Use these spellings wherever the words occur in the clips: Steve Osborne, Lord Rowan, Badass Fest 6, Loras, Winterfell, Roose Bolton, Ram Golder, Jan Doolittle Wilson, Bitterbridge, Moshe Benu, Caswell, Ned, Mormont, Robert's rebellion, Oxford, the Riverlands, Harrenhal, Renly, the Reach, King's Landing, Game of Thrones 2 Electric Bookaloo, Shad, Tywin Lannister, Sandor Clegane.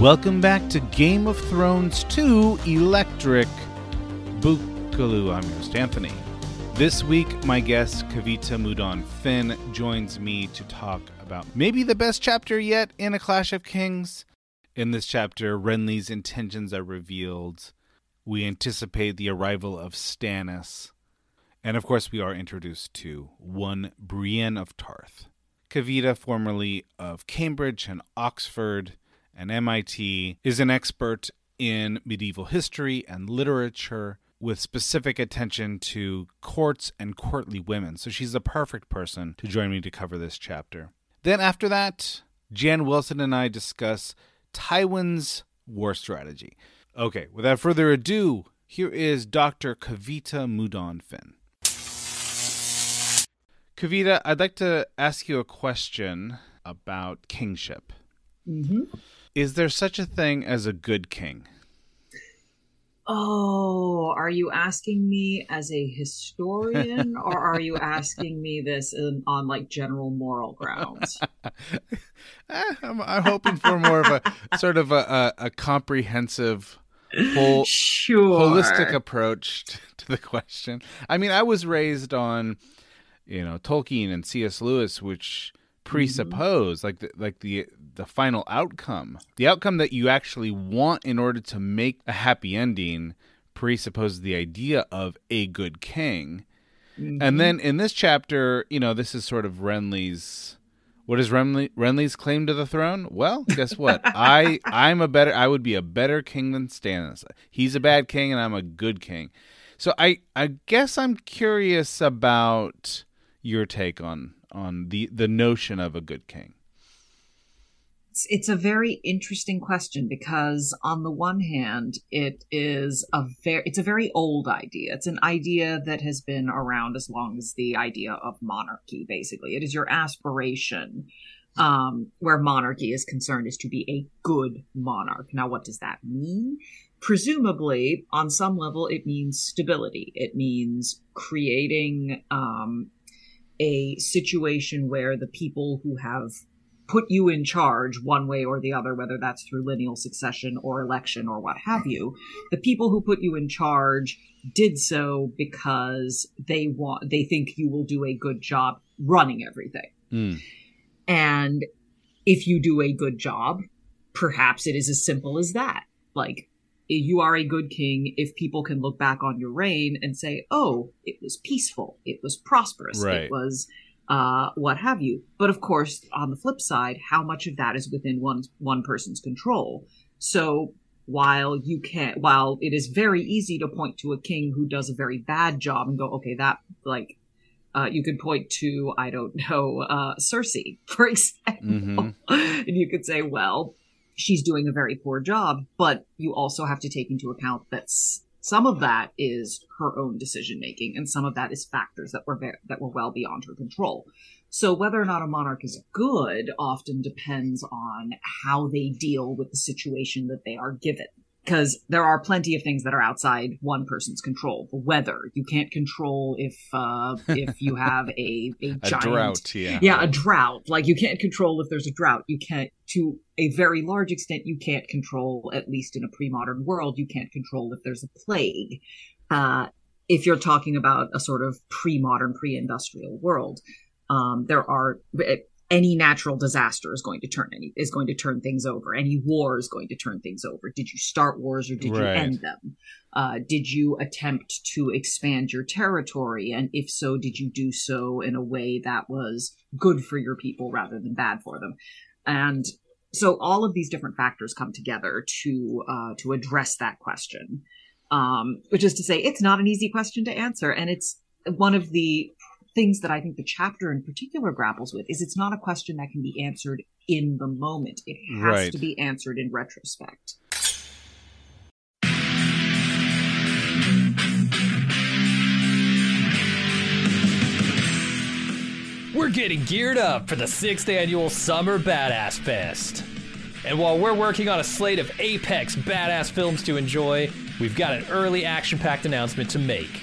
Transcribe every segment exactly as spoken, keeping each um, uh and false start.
Welcome back to Game of Thrones two Electric Bookaloo. I'm your host, Anthony. This week, my guest, Kavita Mudan Finn, joins me to talk about maybe the best chapter yet in A Clash of Kings. In this chapter, Renly's intentions are revealed. We anticipate the arrival of Stannis. And of course, we are introduced to one Brienne of Tarth. Kavita, formerly of Cambridge and Oxford and M I T, is an expert in medieval history and literature with specific attention to courts and courtly women. So she's the perfect person to join me to cover this chapter. Then after that, Jan Wilson and I discuss Tywin's war strategy. Okay, without further ado, here is Doctor Kavita Mudan Finn. Kavita, I'd like to ask you a question about kingship. Mm-hmm. Is there such a thing as a good king? Oh, are you asking me as a historian or are you asking me this in, on like general moral grounds? I'm, I'm hoping for more of a sort of a, a, a comprehensive, whole, sure. holistic approach to, to the question. I mean, I was raised on, you know, Tolkien and C S. Lewis, which presuppose mm-hmm. like the, like the the final outcome, the outcome that you actually want in order to make a happy ending, presupposes the idea of a good king. Mm-hmm. And then in this chapter, you know, this is sort of Renly's. What is Renly, Renly's claim to the throne? Well, guess what? I I'm a better. I would be a better king than Stannis. He's a bad king, and I'm a good king. So I I guess I'm curious about your take on. on the, the notion of a good king? It's, it's a very interesting question because on the one hand, it is a very, it's a very old idea. It's an idea that has been around as long as the idea of monarchy, basically. It is your aspiration um, where monarchy is concerned is to be a good monarch. Now, what does that mean? Presumably, on some level, it means stability. It means creating um a situation where the people who have put you in charge one way or the other, whether that's through lineal succession or election or what have you, the people who put you in charge did so because they want, they think you will do a good job running everything. Mm. And if you do a good job, perhaps it is as simple as that. Like, you are a good king if people can look back on your reign and say, oh, it was peaceful, it was prosperous, right. It was uh, what have you. But of course, on the flip side, how much of that is within one, one person's control? So while you can't, while it is very easy to point to a king who does a very bad job and go, okay, that like, Uh, you could point to, I don't know, uh, Cersei, for example. Mm-hmm. And you could say, well, she's doing a very poor job, but you also have to take into account that s- some of that is her own decision-making and some of that is factors that were ve- that were well beyond her control. So whether or not a monarch is good often depends on how they deal with the situation that they are given, because there are plenty of things that are outside one person's control. The weather, you can't control if uh, if you have a, a, a giant drought, yeah. yeah, a drought. Like you can't control if there's a drought. You can't, to a very large extent, you can't control, at least in a pre-modern world, you can't control if there's a plague. Uh, if you're talking about a sort of pre-modern, pre-industrial world, um, there are. It, Any natural disaster is going to turn any is going to turn things over. Any war is going to turn things over. Did you start wars or did right. you end them? Uh, did you attempt to expand your territory? And if so, did you do so in a way that was good for your people rather than bad for them? And so all of these different factors come together to uh, to address that question, um, which is to say it's not an easy question to answer. And it's one of the things that I think the chapter in particular grapples with is it's not a question that can be answered in the moment. It has right. to be answered in retrospect. We're getting geared up for the sixth annual Summer Badass Fest. And while we're working on a slate of apex badass films to enjoy, we've got an early action-packed announcement to make.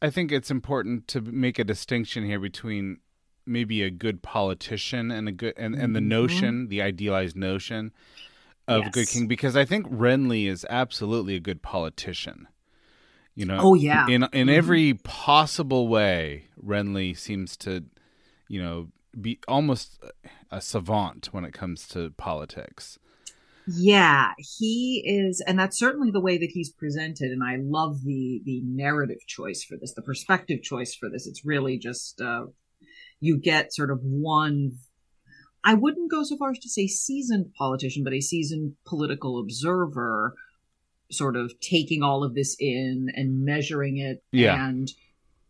I think it's important to make a distinction here between maybe a good politician and a good and, and the notion, mm-hmm. the idealized notion of yes. a good king, because I think Renly is absolutely a good politician. You know, oh yeah, in in mm-hmm. every possible way, Renly seems to, you know, be almost a savant when it comes to politics. Yeah, he is, and that's certainly the way that he's presented, and I love the the narrative choice for this, the perspective choice for this. It's really just, uh, you get sort of one, I wouldn't go so far as to say seasoned politician, but a seasoned political observer sort of taking all of this in and measuring it yeah. and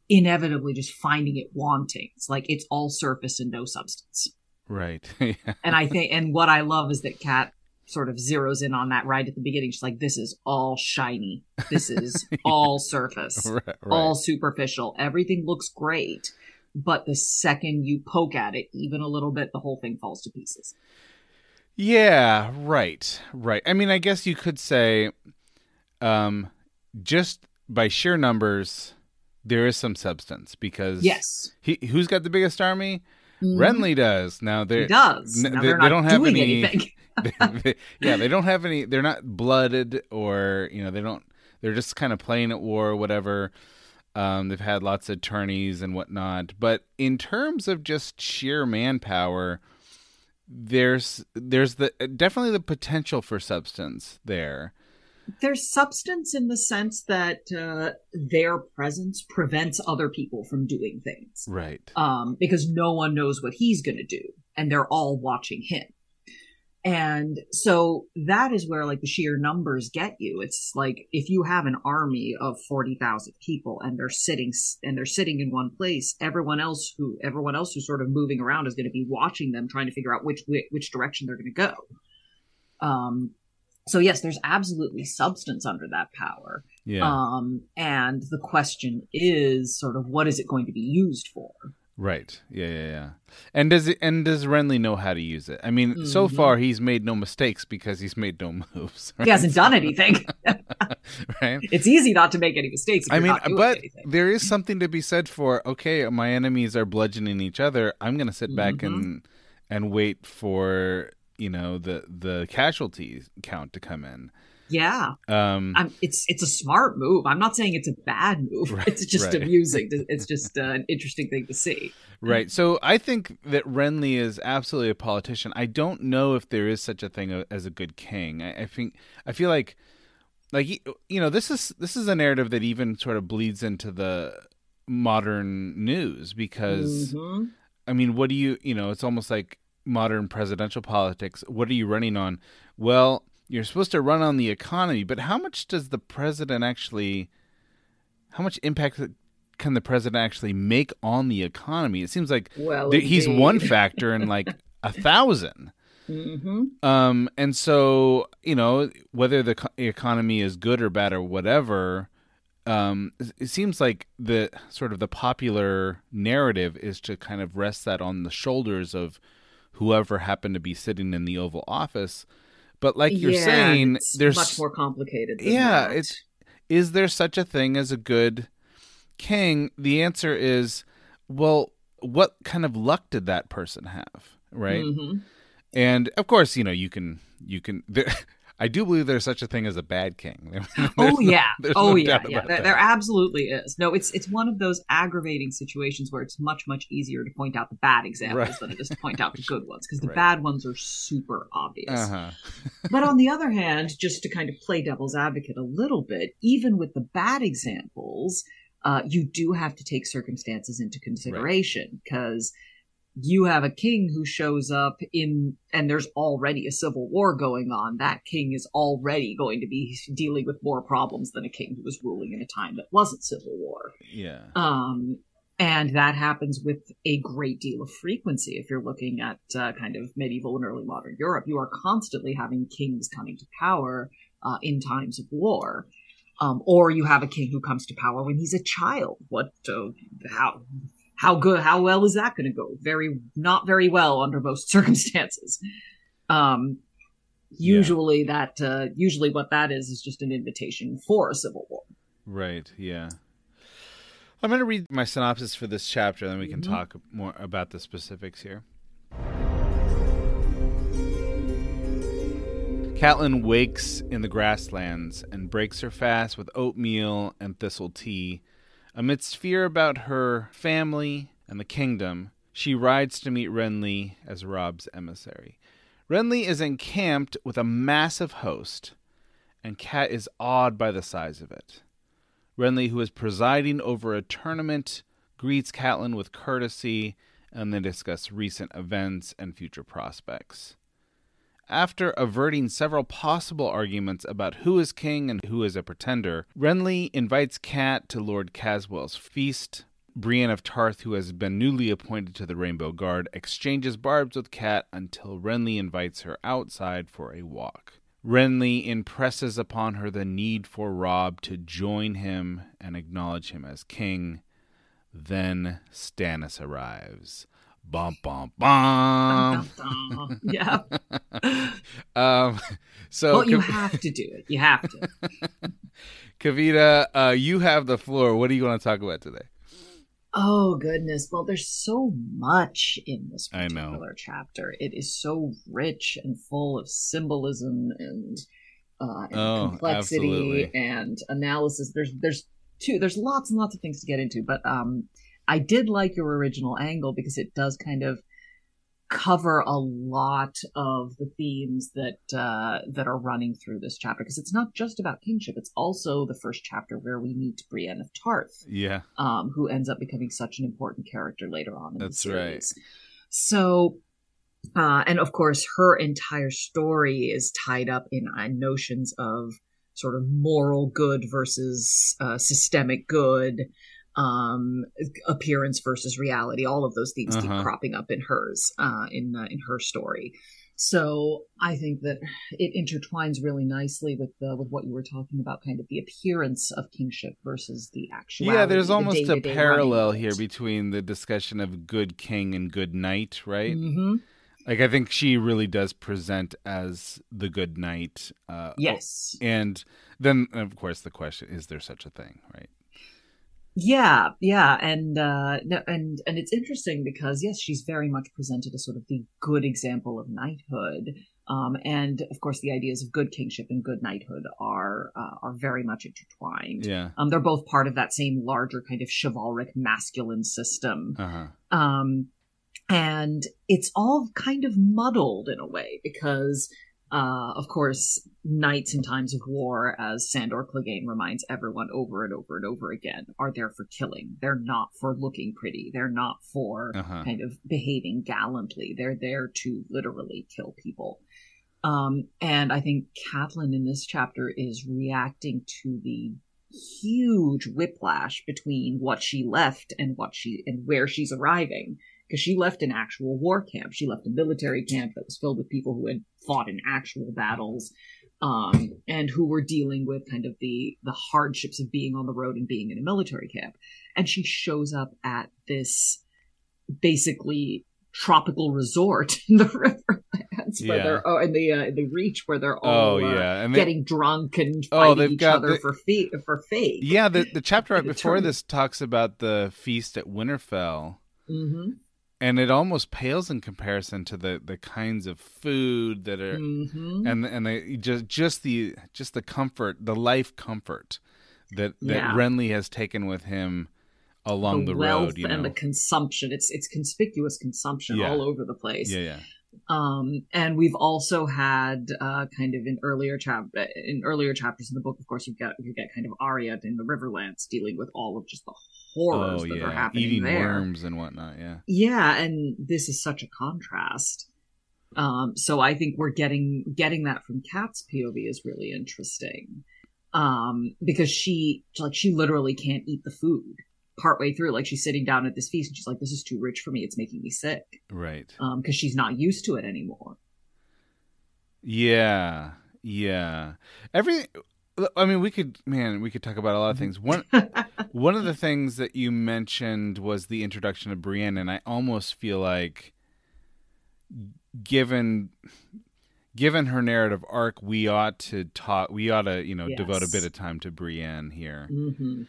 inevitably just finding it wanting. It's like it's all surface and no substance. Right. yeah. And I think, and what I love is that Kat sort of zeroes in on that right at the beginning. She's like, this is all shiny. This is yeah. all surface, right, right. all superficial. Everything looks great. But the second you poke at it, even a little bit, the whole thing falls to pieces. Yeah, right, right. I mean, I guess you could say um, just by sheer numbers, there is some substance because yes. he, who's got the biggest army? Mm-hmm. Renly does. Now they're, he does. Now they're, they're not they don't have doing any, anything. they, they, yeah, they don't have any. They're not blooded, or you know, they don't. They're just kind of playing at war, or whatever. Um, they've had lots of attorneys and whatnot, but in terms of just sheer manpower, there's there's the definitely the potential for substance there. There's substance in the sense that uh, their presence prevents other people from doing things. Right. Um, because no one knows what he's going to do, and they're all watching him. And so that is where, like, the sheer numbers get you. It's like if you have an army of forty thousand people and they're sitting and they're sitting in one place, everyone else who everyone else who's sort of moving around is going to be watching them, trying to figure out which which direction they're going to go. Um. So, yes, there's absolutely substance under that power. Yeah. Um, and the question is sort of what is it going to be used for? Right. Yeah, yeah, yeah. And does it, and does Renly know how to use it? I mean, mm-hmm. so far he's made no mistakes because he's made no moves. Right? He hasn't done anything. Right. It's easy not to make any mistakes. If I you're mean, not doing but anything. There is something to be said for, okay, my enemies are bludgeoning each other. I'm going to sit back mm-hmm. and and wait for, you know, the the casualty count to come in. Yeah. Um, I'm, it's it's a smart move. I'm not saying it's a bad move. Right, it's just right. amusing. It's just uh, an interesting thing to see. Right. So I think that Renly is absolutely a politician. I don't know if there is such a thing as a good king. I, I think I feel like like you know this is this is a narrative that even sort of bleeds into the modern news because mm-hmm. I mean, what do you you know? It's almost like modern presidential politics. What are you running on? Well, you're supposed to run on the economy, but how much does the president actually, how much impact can the president actually make on the economy? It seems like well, th- he's one factor in like a thousand. Mm-hmm. Um, and so, you know, whether the co- economy is good or bad or whatever, um, it seems like the sort of the popular narrative is to kind of rest that on the shoulders of whoever happened to be sitting in the Oval Office. But like you're yeah, saying, it's there's much more complicated. Than yeah. That. It's, is there such a thing as a good king? The answer is, well, what kind of luck did that person have? Right. Mm-hmm. And of course, you know, you can, you can, there, I do believe there's such a thing as a bad king. oh yeah. No, oh no yeah. yeah. There, there absolutely is. No, it's, it's one of those aggravating situations where it's much, much easier to point out the bad examples right. than it is to point out the good ones. Cause the right. bad ones are super obvious. Uh-huh. But on the other hand, just to kind of play devil's advocate a little bit, even with the bad examples, uh, you do have to take circumstances into consideration because right. you have a king who shows up in, and there's already a civil war going on. That king is already going to be dealing with more problems than a king who was ruling in a time that wasn't civil war. Yeah. Um, and that happens with a great deal of frequency. If you're looking at uh, kind of medieval and early modern Europe, you are constantly having kings coming to power uh, in times of war. Um, or you have a king who comes to power when he's a child. What, uh, how... How good? How well is that going to go? Very, not very well under most circumstances. Um, usually, yeah. that uh, usually what that is is just an invitation for a civil war. Right. Yeah. I'm going to read my synopsis for this chapter, and then we can mm-hmm. talk more about the specifics here. Catelyn wakes in the grasslands and breaks her fast with oatmeal and thistle tea. Amidst fear about her family and the kingdom, she rides to meet Renly as Robb's emissary. Renly is encamped with a massive host, and Cat is awed by the size of it. Renly, who is presiding over a tournament, greets Catelyn with courtesy, and they discuss recent events and future prospects. After averting several possible arguments about who is king and who is a pretender, Renly invites Cat to Lord Caswell's feast. Brienne of Tarth, who has been newly appointed to the Rainbow Guard, exchanges barbs with Cat until Renly invites her outside for a walk. Renly impresses upon her the need for Robb to join him and acknowledge him as king. Then Stannis arrives. Bum, bum, bum. Dum, dum, dum. Yeah. um, so well, you Kav- have to do it. You have to. Kavita, uh, you have the floor. What are you going to talk about today? Oh, goodness. Well, there's so much in this particular chapter. It is so rich and full of symbolism and, uh, and oh, complexity absolutely. And analysis. There's, there's, two, there's lots and lots of things to get into, but... Um, I did like your original angle because it does kind of cover a lot of the themes that uh, that are running through this chapter. Because it's not just about kingship; it's also the first chapter where we meet Brienne of Tarth, yeah, um, who ends up becoming such an important character later on. In That's the series. Right. So, uh, and of course, her entire story is tied up in uh, notions of sort of moral good versus uh, systemic good. Um, appearance versus reality, all of those things uh-huh. keep cropping up in hers, uh, in uh, in her story. So I think that it intertwines really nicely with the, with what you were talking about, kind of the appearance of kingship versus the actuality. Yeah, there's almost the a parallel here between the discussion of good king and good knight, right? Mm-hmm. Like I think she really does present as the good knight. Uh, yes. And then, of course, the question, is there such a thing, right? Yeah, yeah, and uh, and and it's interesting because yes, she's very much presented as sort of the good example of knighthood, um, and of course the ideas of good kingship and good knighthood are uh, are very much intertwined. Yeah, um, they're both part of that same larger kind of chivalric masculine system, uh-huh. um, and it's all kind of muddled in a way because. Uh, of course, knights in times of war, as Sandor Clegane reminds everyone over and over and over again, are there for killing. They're not for looking pretty. They're not for uh-huh. kind of behaving gallantly. They're there to literally kill people. Um, and I think Catelyn in this chapter is reacting to the huge whiplash between what she left and what she and where she's arriving, because she left an actual war camp. She left a military camp that was filled with people who had fought in actual battles, um, and who were dealing with kind of the the hardships of being on the road and being in a military camp. And she shows up at this basically tropical resort in the Riverlands, yeah. where they're oh, in the uh, in the Reach, where they're all oh, yeah. uh, they, getting drunk and fighting oh, each got, other they, for fe- for faith. Yeah, the the chapter right before term. this talks about the feast at Winterfell. Mm-hmm. And it almost pales in comparison to the, the kinds of food that are, mm-hmm. and and they just just the just the comfort, the life comfort that that yeah. Renly has taken with him along the, the wealth road, you and know. the consumption. It's it's conspicuous consumption yeah. all over the place. Yeah, yeah. Um, and we've also had uh, kind of in earlier chapter in earlier chapters in the book, of course, you get you get kind of Arya in the Riverlands dealing with all of just the horrors oh, that yeah. are happening eating there. Worms and whatnot, yeah. Yeah, and this is such a contrast. Um, so I think we're getting getting that from Cat's P O V is really interesting. Um, because she like she literally can't eat the food partway through. Like, she's sitting down at this feast and she's like, this is too rich for me, it's making me sick. Right. Um, because she's not used to it anymore. Yeah. Yeah. Every I mean, we could, man, we could talk about a lot of things. One one of the things that you mentioned was the introduction of Brienne, and I almost feel like, given given her narrative arc, we ought to talk, we ought to, you know, yes. devote a bit of time to Brienne here. Mm-hmm.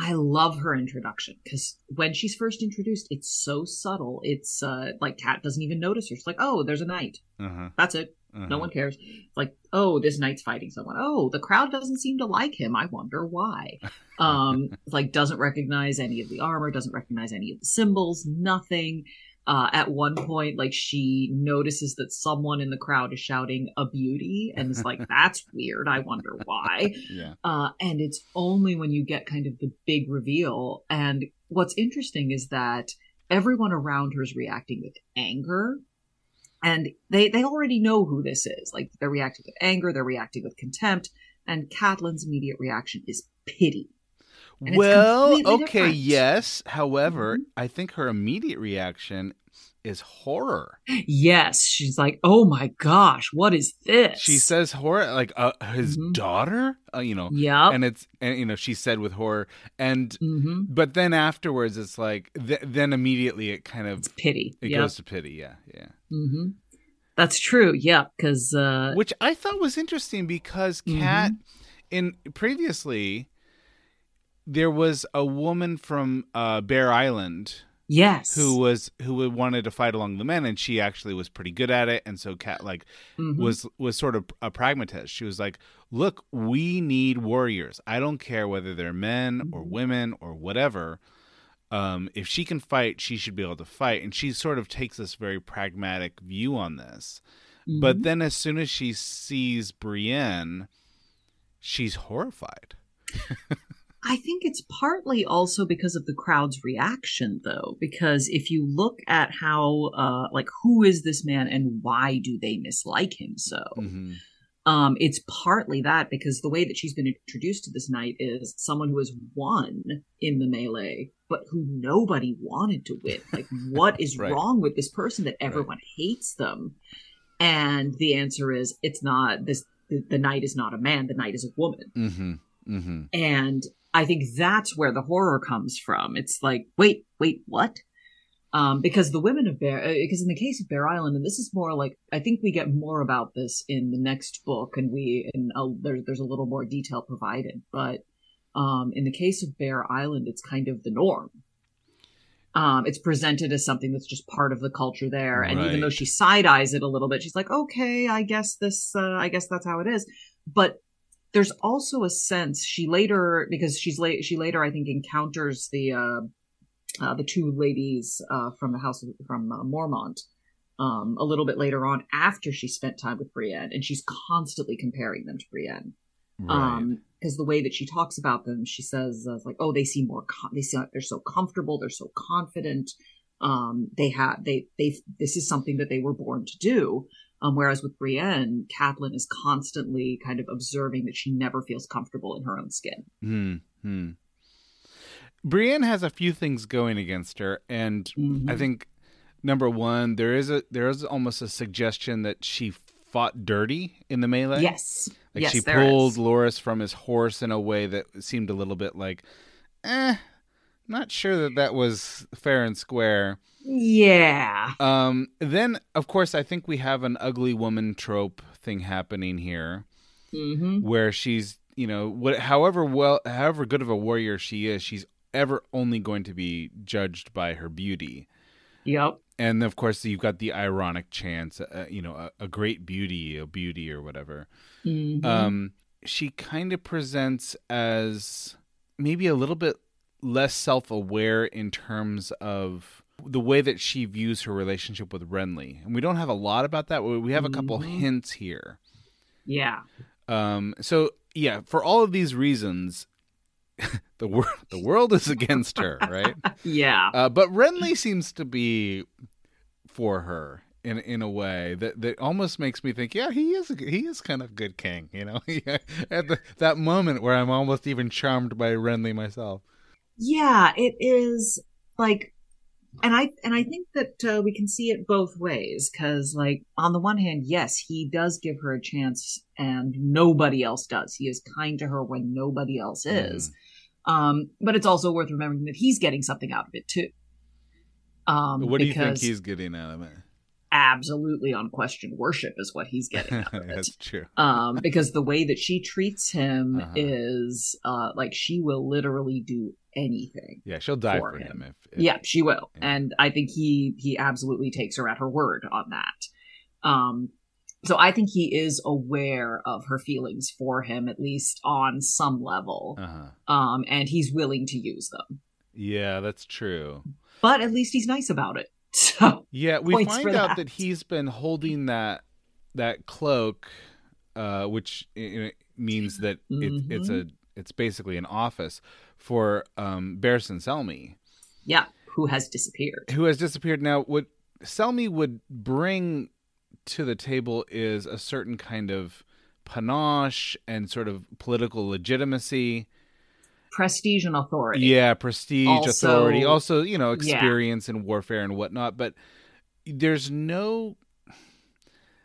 I love her introduction, because when she's first introduced, it's so subtle. It's uh, like Kat doesn't even notice her. She's like, oh, there's a knight. Uh-huh. That's it. Uh-huh. No one cares. It's like, oh, this knight's fighting someone. Oh, the crowd doesn't seem to like him. I wonder why. Um, like, doesn't recognize any of the armor, doesn't recognize any of the symbols, nothing. Uh, at one point, like, she notices that someone in the crowd is shouting "a beauty" and is like, that's weird. I wonder why. Yeah. Uh, and it's only when you get kind of the big reveal. And what's interesting is that everyone around her is reacting with anger. And they, they already know who this is. Like, they're reacting with anger, they're reacting with contempt, and Catelyn's immediate reaction is pity. And well, okay, different. yes. However, mm-hmm. I think her immediate reaction is horror. Yes, she's like, "Oh my gosh, what is this?" She says horror, like uh, his mm-hmm. daughter, uh, you know. Yeah, and it's and you know she said with horror, and mm-hmm. but then afterwards it's like th- then immediately it kind of it's pity. It yep. goes to pity. Yeah, yeah. Mm-hmm. That's true. Yeah, because uh... which I thought was interesting because Kat mm-hmm. in previously. There was a woman from uh, Bear Island, yes, who was who wanted to fight along the men, and she actually was pretty good at it. And so, Kat like mm-hmm. was was sort of a pragmatist. She was like, "Look, we need warriors. I don't care whether they're men mm-hmm. or women or whatever. Um, if she can fight, she should be able to fight." And she sort of takes this very pragmatic view on this. Mm-hmm. But then, as soon as she sees Brienne, she's horrified. I think it's partly also because of the crowd's reaction, though, because if you look at how, uh, like, who is this man and why do they dislike him so? Mm-hmm. Um, it's partly that, because the way that she's been introduced to this knight is someone who has won in the melee, but who nobody wanted to win. Like, what is right. wrong with this person that everyone right. hates them? And the answer is, it's not this. The, the knight is not a man. The knight is a woman. Mm-hmm. Mm-hmm. And I think that's where the horror comes from. It's like, wait, wait, what? Um, because the women of Bear, because in the case of Bear Island, and this is more like, I think we get more about this in the next book, and we, and uh, there's there's a little more detail provided. But um, in the case of Bear Island, it's kind of the norm. Um, it's presented as something that's just part of the culture there, and right. even though she side eyes it a little bit, she's like, okay, I guess this, uh, I guess that's how it is. But there's also a sense she later, because she's late, she later, I think, encounters the, uh, uh, the two ladies, uh, from the house of, from uh, Mormont, um, a little bit later on after she spent time with Brienne, and she's constantly comparing them to Brienne. Right. Um, cause the way that she talks about them, she says, uh, like, oh, they seem more, com- they seem like they're so comfortable. They're so confident. Um, they have, they, they, this is something that they were born to do. Um, whereas with Brienne, Catelyn is constantly kind of observing that she never feels comfortable in her own skin. Mm-hmm. Brienne has a few things going against her, and mm-hmm. I think number one, there is a there is almost a suggestion that she fought dirty in the melee. Yes, like yes, she pulled Loras from his horse in a way that seemed a little bit like, eh, not sure that that was fair and square. Yeah. Um. Then, of course, I think we have an ugly woman trope thing happening here, mm-hmm. where she's, you know, what, however well, however good of a warrior she is, she's ever only going to be judged by her beauty. Yep. And of course, you've got the ironic chance, uh, you know, a, a great beauty, a beauty or whatever. Mm-hmm. Um, she kind of presents as maybe a little bit less self-aware in terms of the way that she views her relationship with Renly. And we don't have a lot about that. We have a couple mm-hmm. hints here. Yeah. Um, so, yeah, for all of these reasons, the world the world is against her, right? Yeah. Uh, but Renly seems to be for her in in a way that, that almost makes me think, yeah, he is a, he is kind of good king, you know? At the, that moment where I'm almost even charmed by Renly myself. Yeah, it is like, and I and I think that uh, we can see it both ways, because like on the one hand, yes, he does give her a chance and nobody else does. He is kind to her when nobody else is. Mm. Um, but it's also worth remembering that he's getting something out of it too. Um, what do you think he's getting out of it? Absolutely unquestioned worship is what he's getting out of it. That's true. Um, because the way that she treats him uh-huh. is uh, like she will literally do anything. Yeah, she'll die for, for him. him if, if, yeah, she will. Yeah. And I think he he absolutely takes her at her word on that. Um, so I think he is aware of her feelings for him, at least on some level. Uh-huh. Um, and he's willing to use them. Yeah, that's true. But at least he's nice about it. So, yeah, we find out that. that he's been holding that that cloak, uh, which it means that mm-hmm. it, it's a it's basically an office for um, Barristan Selmy. Yeah, who has disappeared. Who has disappeared. Now, what Selmy would bring to the table is a certain kind of panache and sort of political legitimacy. Prestige and authority. Yeah, prestige, also, authority. Also, you know, experience yeah. in warfare and whatnot. But there's no...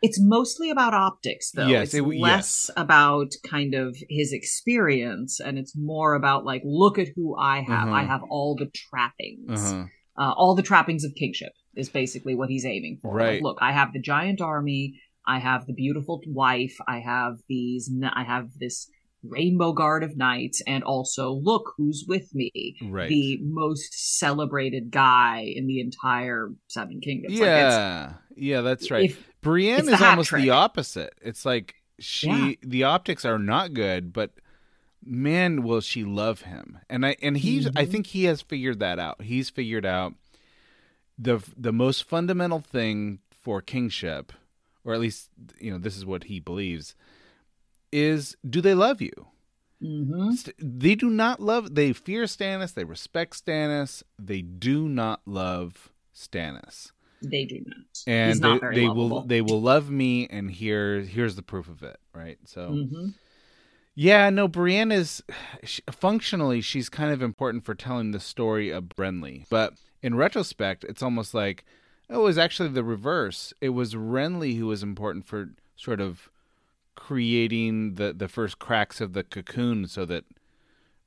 It's mostly about optics, though. Yes, it's it, less yes. about kind of his experience, and it's more about, like, look at who I have. Uh-huh. I have all the trappings. Uh-huh. Uh, all the trappings of kingship is basically what he's aiming for. Right. Like, look, I have the giant army. I have the beautiful wife. I have these... I have this... Rainbow Guard of Knights, and also look who's with me, right. the most celebrated guy in the entire Seven Kingdoms. Yeah, like yeah, that's right. If, Brienne is almost trick. the opposite. It's like she, yeah. the optics are not good, but man, will she love him? And I and he's, mm-hmm. I think he has figured that out. He's figured out the the most fundamental thing for kingship, or at least you know this is what he believes. Is do they love you? Mm-hmm. They do not love. They fear Stannis. They respect Stannis. They do not love Stannis. They do not. And He's not they, very they will. They will love me. And here, here's the proof of it. Right. So, mm-hmm. yeah. No, Brienne is she, functionally she's kind of important for telling the story of Renly. But in retrospect, it's almost like oh, it was actually the reverse. It was Renly who was important for sort of. creating the, the first cracks of the cocoon so that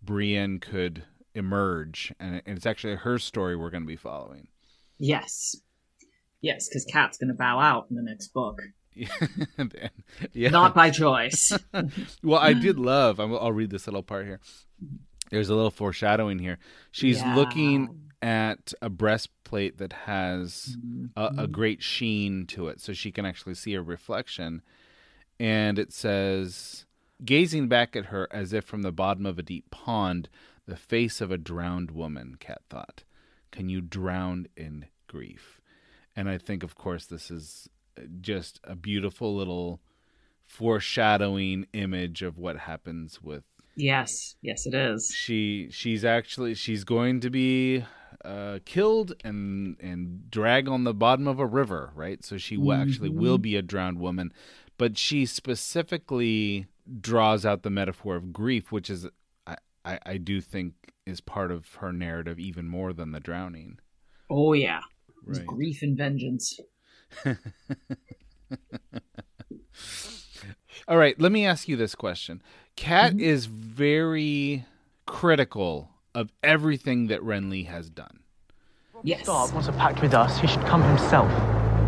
Brienne could emerge. And it's actually her story we're going to be following. Yes. Yes, because Kat's going to bow out in the next book. yeah. Not by choice. Well, I did love, I'll read this little part here. There's a little foreshadowing here. She's yeah. looking at a breastplate that has mm-hmm. a, a great sheen to it, so she can actually see a reflection. And it says, gazing back at her as if from the bottom of a deep pond, the face of a drowned woman, Cat thought. Can you drown in grief? And I think, of course, this is just a beautiful little foreshadowing image of what happens with... Yes, yes, it is. She, she's actually, she's going to be uh, killed and and dragged on the bottom of a river, right? So she will actually will be a drowned woman. But she specifically draws out the metaphor of grief, which is, I, I, I do think, is part of her narrative even more than the drowning. Oh, yeah. Right. Grief and vengeance. All right, let me ask you this question. Cat mm-hmm. is very critical of everything that Renly has done. Yes. Robb wants a pact with us. He should come himself,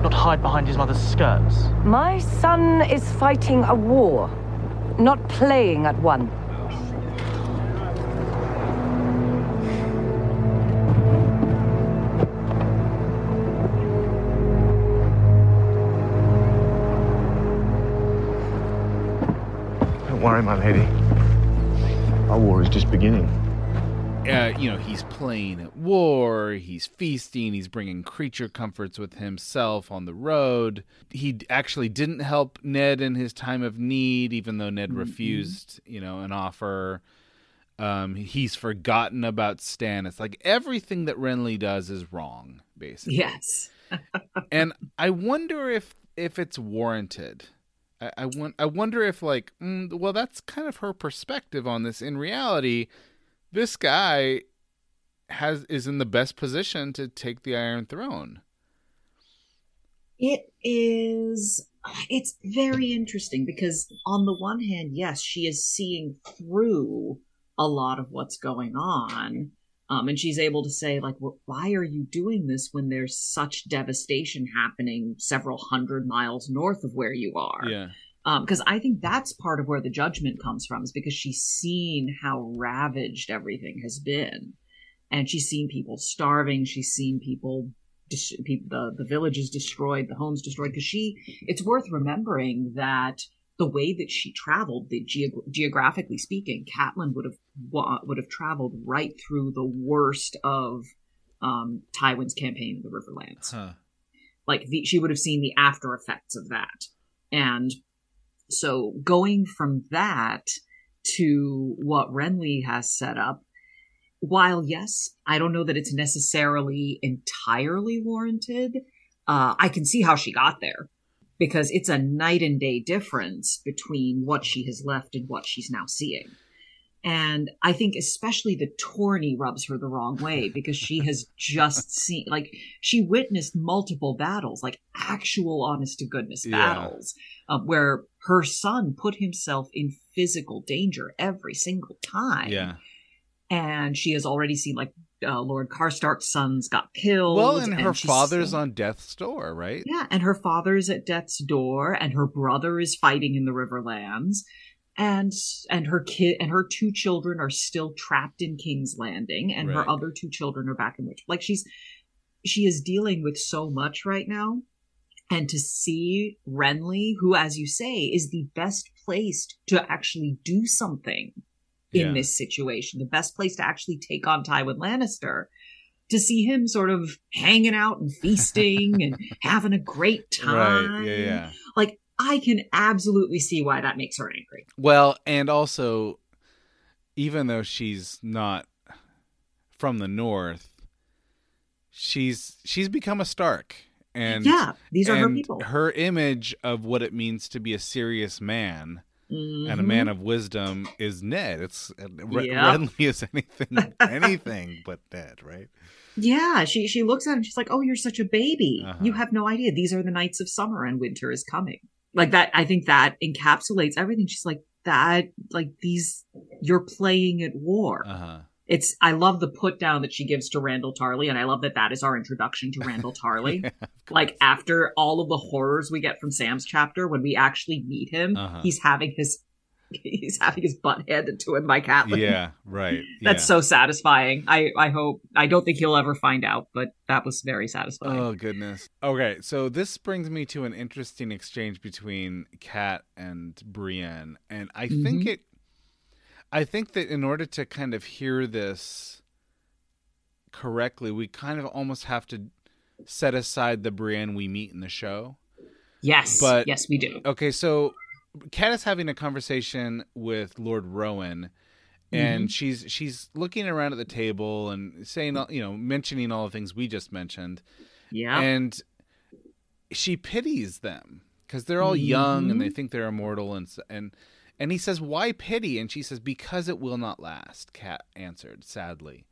not hide behind his mother's skirts. My son is fighting a war, not playing at one. Don't worry, my lady. Our war is just beginning. Uh, you know, he's playing at war, he's feasting, he's bringing creature comforts with himself on the road. He actually didn't help Ned in his time of need, even though Ned mm-hmm. refused, you know, an offer. Um, he's forgotten about Stannis. Like, everything that Renly does is wrong, basically. Yes. And I wonder if, if it's warranted. I want. I wonder if, like, mm, well, that's kind of her perspective on this. In reality, this guy has is in the best position to take the Iron Throne. It is. It's very interesting because, on the one hand, yes, she is seeing through a lot of what's going on, um, and she's able to say, like, well, why are you doing this when there's such devastation happening several hundred miles north of where you are? Yeah. Because um, I think that's part of where the judgment comes from, is because she's seen how ravaged everything has been. And she's seen people starving. She's seen people, dis- people the, the villages destroyed, the homes destroyed. Because she, it's worth remembering that the way that she traveled, the ge- geographically speaking, Catelyn would have wa- would have traveled right through the worst of um, Tywin's campaign in the Riverlands. Huh. Like, the, she would have seen the after effects of that. And so going from that to what Renly has set up, while, yes, I don't know that it's necessarily entirely warranted, uh, I can see how she got there, because it's a night and day difference between what she has left and what she's now seeing. And I think especially the tourney rubs her the wrong way, because she has just seen, like, she witnessed multiple battles, like actual honest to goodness battles, yeah. um, where her son put himself in physical danger every single time. Yeah. And she has already seen, like, uh, Lord Karstark's sons got killed. Well, and, and her father's still on death's door, right? Yeah, and her father's at death's door, and her brother is fighting in the Riverlands. And and her kid and her two children are still trapped in King's Landing, and right. her other two children are back in Winterfell. Like, she's she is dealing with so much right now, and to see Renly, who, as you say, is the best placed to actually do something yeah. in this situation, the best place to actually take on Tywin Lannister, to see him sort of hanging out and feasting and having a great time, right. yeah, yeah. like. I can absolutely see why that makes her angry. Well, and also, even though she's not from the north, she's she's become a Stark, and yeah, these are her people. Her image of what it means to be a serious man mm-hmm. and a man of wisdom is Ned. It's yeah. Renly is anything anything but Ned, right? Yeah, she she looks at him. She's like, "Oh, you're such a baby. Uh-huh. You have no idea. These are the nights of summer, and winter is coming." Like that, I think that encapsulates everything. She's like that, like these, you're playing at war. Uh-huh. It's, I love the put down that she gives to Randall Tarley. And I love that that is our introduction to Randall Tarley. Yeah, like after all of the horrors we get from Sam's chapter, when we actually meet him, uh-huh. he's having his, he's having his butt handed to him by Catelyn. Yeah, right. Yeah. That's so satisfying. I, I hope, I don't think he'll ever find out, but that was very satisfying. Oh, goodness. Okay, so this brings me to an interesting exchange between Cat and Brienne. And I mm-hmm. think it, I think that in order to kind of hear this correctly, we kind of almost have to set aside the Brienne we meet in the show. Yes. But, yes, we do. Okay, so Cat is having a conversation with Lord Rowan, and mm-hmm. she's she's looking around at the table and saying, you know, mentioning all the things we just mentioned. Yeah. And she pities them because they're all mm-hmm. young and they think they're immortal. And and and he says, why pity? And she says, because it will not last, Kat answered sadly,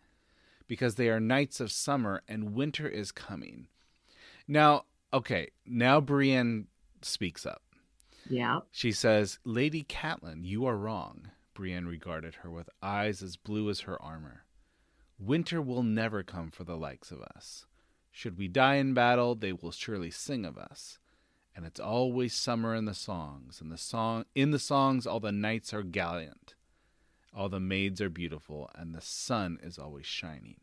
because they are nights of summer and winter is coming. Now, okay, now Brienne speaks up. Yeah. She says, Lady Catelyn, you are wrong. Brienne regarded her with eyes as blue as her armor. Winter will never come for the likes of us. Should we die in battle, they will surely sing of us. And it's always summer in the songs, and the song in the songs all the knights are gallant. All the maids are beautiful, and the sun is always shining.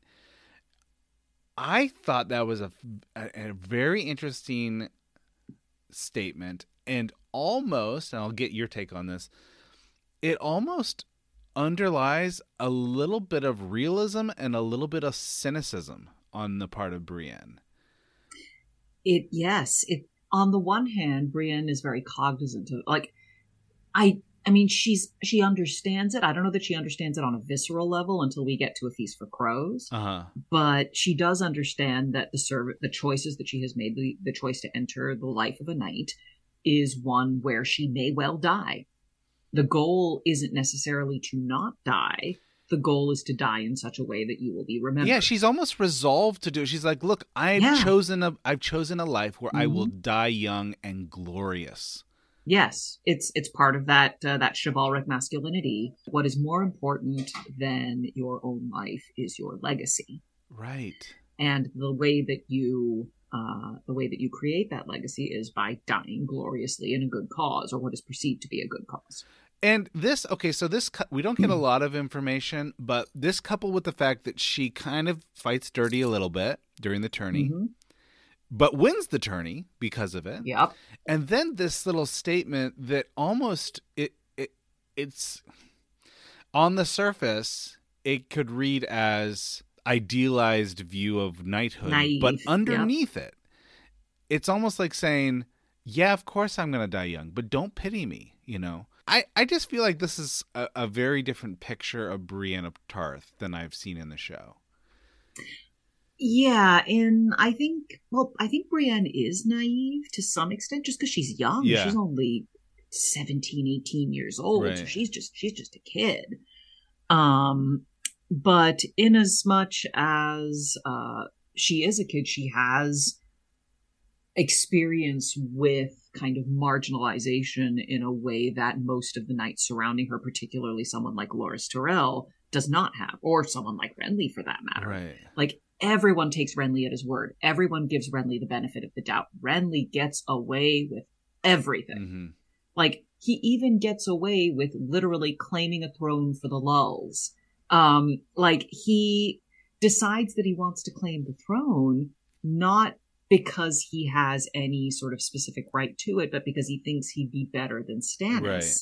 I thought that was a, a, a very interesting statement, and almost, and I'll get your take on this, it almost underlies a little bit of realism and a little bit of cynicism on the part of Brienne. It, yes. It, on the one hand, Brienne is very cognizant of, like, I... I mean, she's she understands it. I don't know that she understands it on a visceral level until we get to A Feast for Crows. Uh-huh. But she does understand that the serv- the choices that she has made, the, the choice to enter the life of a knight, is one where she may well die. The goal isn't necessarily to not die. The goal is to die in such a way that you will be remembered. Yeah, she's almost resolved to do it. She's like, look, I've yeah. chosen a I've chosen a life where mm-hmm. I will die young and glorious. Yes, it's it's part of that uh, that chivalric masculinity. What is more important than your own life is your legacy, right? And the way that you uh, the way that you create that legacy is by dying gloriously in a good cause, or what is perceived to be a good cause. And this, okay, so this we don't get a lot of information, but this coupled with the fact that she kind of fights dirty a little bit during the tourney. Mm-hmm. But wins the tourney because of it. Yep. And then this little statement that almost it, it it's on the surface it could read as idealized view of knighthood, Naive. But underneath yep. it, it's almost like saying, "Yeah, of course I'm going to die young, but don't pity me." You know, I, I just feel like this is a, a very different picture of Brienne of Tarth than I've seen in the show. Yeah, and I think, well, I think Brienne is naive to some extent just because she's young. Yeah. She's only seventeen, eighteen years old, right. So she's just she's just a kid. Um, but in as much as uh, she is a kid, she has experience with kind of marginalization in a way that most of the knights surrounding her, particularly someone like Loras Tyrell, does not have, or someone like Renly for that matter. Right. Like, everyone takes Renly at his word. Everyone gives Renly the benefit of the doubt. Renly gets away with everything. Mm-hmm. Like, he even gets away with literally claiming a throne for the lulz. Um, like, he decides that he wants to claim the throne, not because he has any sort of specific right to it, but because he thinks he'd be better than Stannis. Right.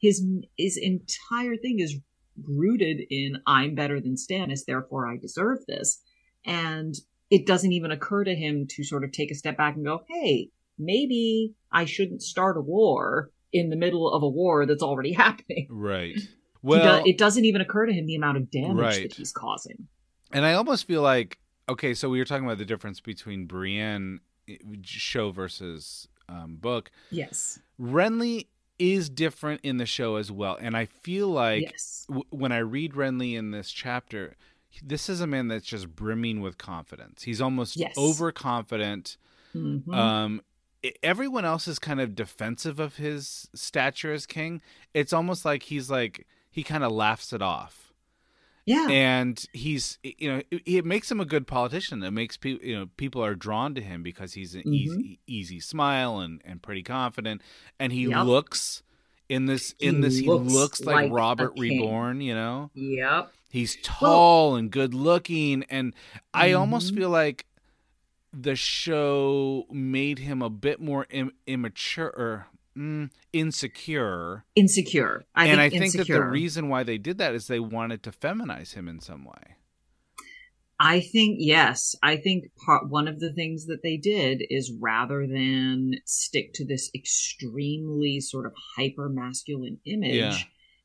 His, his entire thing is rooted in, I'm better than Stannis, therefore I deserve this. And it doesn't even occur to him to sort of take a step back and go, hey, maybe I shouldn't start a war in the middle of a war that's already happening. Right. Well, does, it doesn't even occur to him the amount of damage right. that he's causing. And I almost feel like, okay, so we were talking about the difference between Brienne show versus um, book. Yes. Renly is different in the show as well. And I feel like yes. w- when I read Renly in this chapter, this is a man that's just brimming with confidence. He's almost yes. overconfident. Mm-hmm. Um, everyone else is kind of defensive of his stature as king. It's almost like he's like, he kind of laughs it off. Yeah. And he's, you know, it, it makes him a good politician. It makes people, you know, people are drawn to him because he's an mm-hmm. easy, easy smile and, and pretty confident. And he yep. looks in this, in he this, he looks, looks like, like Robert reborn, you know? Yep. He's tall well, and good looking, and I mm-hmm. almost feel like the show made him a bit more im- immature, or, mm, insecure. Insecure. I and think I think insecure. that the reason why they did that is they wanted to feminize him in some way. I think, yes. I think part, one of the things that they did is rather than stick to this extremely sort of hyper-masculine image yeah.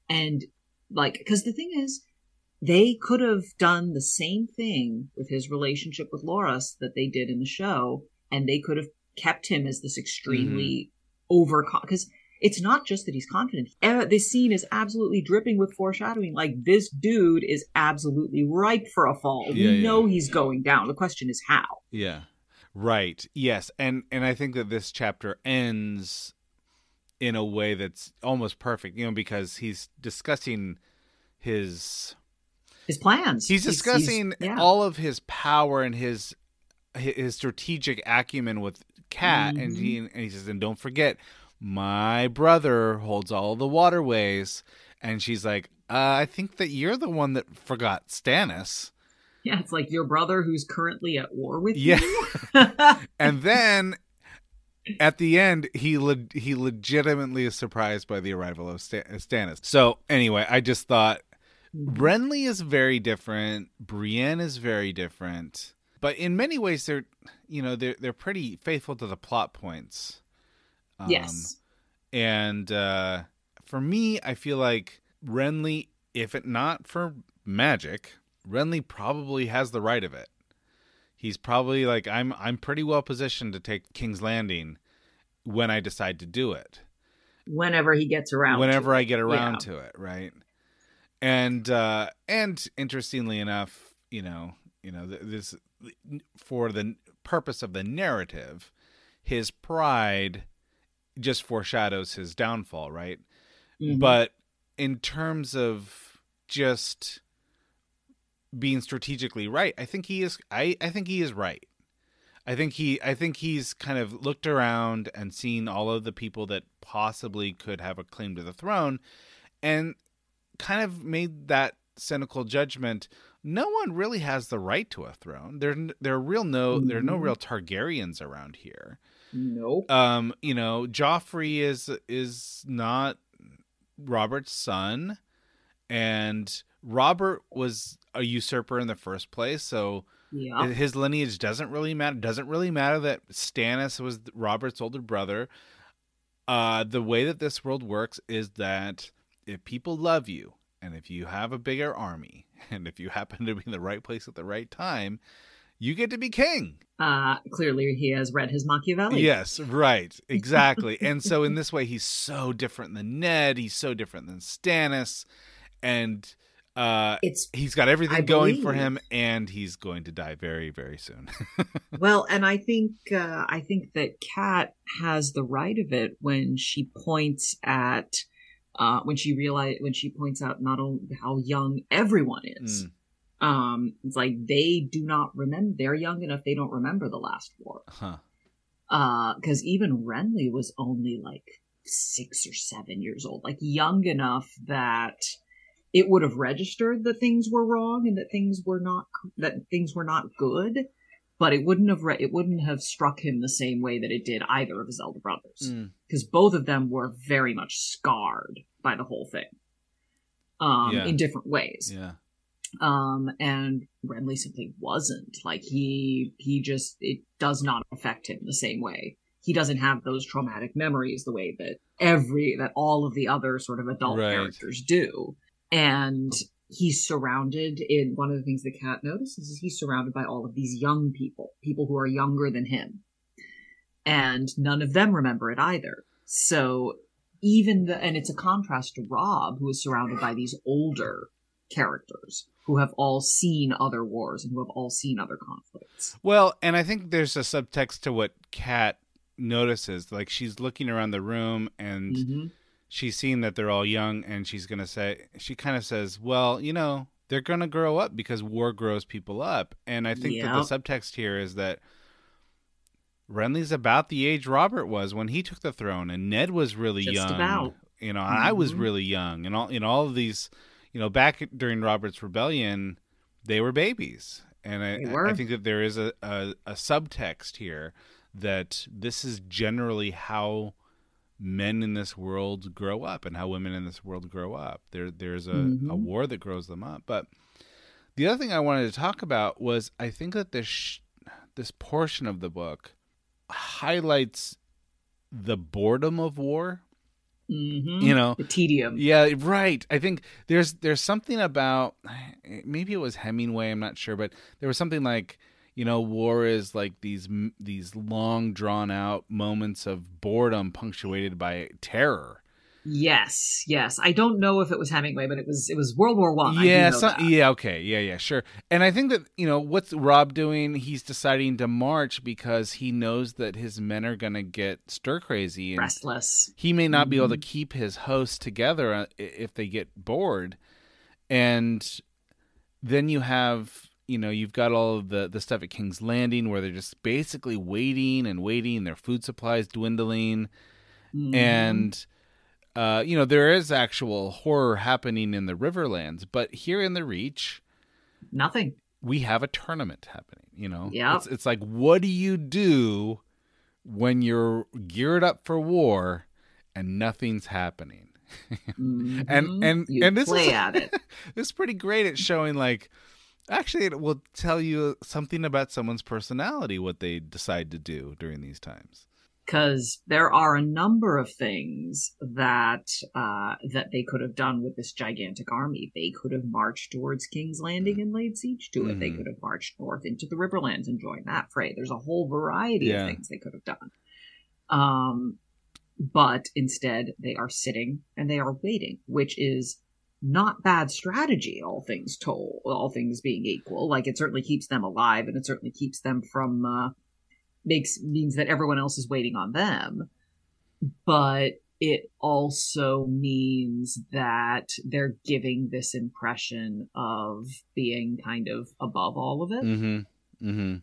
and Like, because the thing is, they could have done the same thing with his relationship with Loras that they did in the show, and they could have kept him as this extremely mm-hmm. over... Because it's not just that he's confident. This scene is absolutely dripping with foreshadowing. Like, this dude is absolutely ripe for a fall. Yeah, we yeah. know he's going down. The question is how. Yeah. Right. Yes. And and I think that this chapter ends in a way that's almost perfect, you know, because he's discussing his... His plans. He's discussing he's, he's, yeah. all of his power and his his strategic acumen with Kat, mm-hmm. and he and he says, and don't forget, my brother holds all the waterways. And she's like, uh, I think that you're the one that forgot Stannis. Yeah, it's like your brother who's currently at war with yeah. you. And then at the end, he le- he legitimately is surprised by the arrival of Stan- Stannis. So anyway, I just thought, Renly is very different. Brienne is very different, but in many ways they're, you know, they're they're pretty faithful to the plot points. Um, yes, and uh, for me, I feel like Renly, if it not for magic, Renly probably has the right of it. He's probably like, I'm I'm pretty well positioned to take King's Landing when I decide to do it. Whenever he gets around. Whenever to I get around yeah. to it, right? And uh, and interestingly enough, you know, you know, this for the purpose of the narrative, his pride just foreshadows his downfall, right? Mm-hmm. But in terms of just being strategically right, I think he is. I, I think he is right. I think he. I think he's kind of looked around and seen all of the people that possibly could have a claim to the throne, and kind of made that cynical judgment. No one really has the right to a throne. There, there are real no, mm-hmm. there are no real Targaryens around here. Nope. Um, you know, Joffrey is is not Robert's son, and Robert was a usurper in the first place. So yeah. his lineage doesn't really matter. Doesn't really matter that Stannis was Robert's older brother. Uh, the way that this world works is that if people love you, and if you have a bigger army, and if you happen to be in the right place at the right time, you get to be king. Uh, clearly, he has read his Machiavelli. Yes, right. Exactly. And so in this way, he's so different than Ned. He's so different than Stannis. And uh, it's, he's got everything I going believe. for him, and he's going to die very, very soon. Well, and I think, uh, I think that Kat has the right of it when she points at... Uh, when she realized, when she points out not only how young everyone is, mm. um, it's like they do not remember. They're young enough; they don't remember the last war. Because huh. uh, even Renly was only like six or seven years old, like young enough that it would have registered that things were wrong and that things were not that things were not good, but it wouldn't have re- it wouldn't have struck him the same way that it did either of his elder brothers. Mm. Because both of them were very much scarred by the whole thing um, yeah. in different ways. Yeah. Um, and Renly simply wasn't. Like, he he just, it does not affect him the same way. He doesn't have those traumatic memories the way that every, that all of the other sort of adult right. characters do. And he's surrounded, in one of the things that Kat notices is he's surrounded by all of these young people, people who are younger than him. And none of them remember it either. So even the, and it's a contrast to Robb, who is surrounded by these older characters who have all seen other wars and who have all seen other conflicts. Well, and I think there's a subtext to what Kat notices. Like, she's looking around the room and mm-hmm. she's seeing that they're all young, and she's going to say, she kind of says, well, you know, they're going to grow up because war grows people up. And I think yep. that the subtext here is that Renly's about the age Robert was when he took the throne, and Ned was really Just young. About. You know, mm-hmm. I was really young, and all in all of these, you know, back during Robert's rebellion, they were babies, and I, I think that there is a, a a subtext here that this is generally how men in this world grow up, and how women in this world grow up. There, there's a, mm-hmm. a war that grows them up. But the other thing I wanted to talk about was I think that this sh- this portion of the book highlights the boredom of war Mm-hmm. You know, the tedium. Yeah, right. I think there's there's something about, maybe it was Hemingway, I'm not sure, but there was something like, you know, war is like these these long drawn out moments of boredom punctuated by terror. Yes, yes. I don't know if it was Hemingway, but it was it was World War One. Yeah, I do know some, yeah, okay, yeah, yeah, sure. And I think that, you know, what's Robb doing? He's deciding to march because he knows that his men are going to get stir crazy and restless. He may not mm-hmm. be able to keep his hosts together if they get bored. And then you have, you know, you've got all of the the stuff at King's Landing where they're just basically waiting and waiting. Their food supplies dwindling, mm. and Uh, you know, there is actual horror happening in the Riverlands, but here in the Reach, nothing. We have a tournament happening, you know? Yeah. It's, it's like, what do you do when you're geared up for war and nothing's happening? Mm-hmm. and and, you and this play is at it. This is pretty great at showing, like, actually, it will tell you something about someone's personality, what they decide to do during these times. Because there are a number of things that uh, that they could have done with this gigantic army. They could have marched towards King's Landing and laid siege to it. Mm-hmm. They could have marched north into the Riverlands and joined that fray. There's a whole variety yeah. of things they could have done. Um, but instead, they are sitting and they are waiting, which is not bad strategy, all things told, all things being equal. Like, it certainly keeps them alive, and it certainly keeps them from... Uh, makes means that everyone else is waiting on them, but it also means that they're giving this impression of being kind of above all of it. Mm-hmm. Mm-hmm.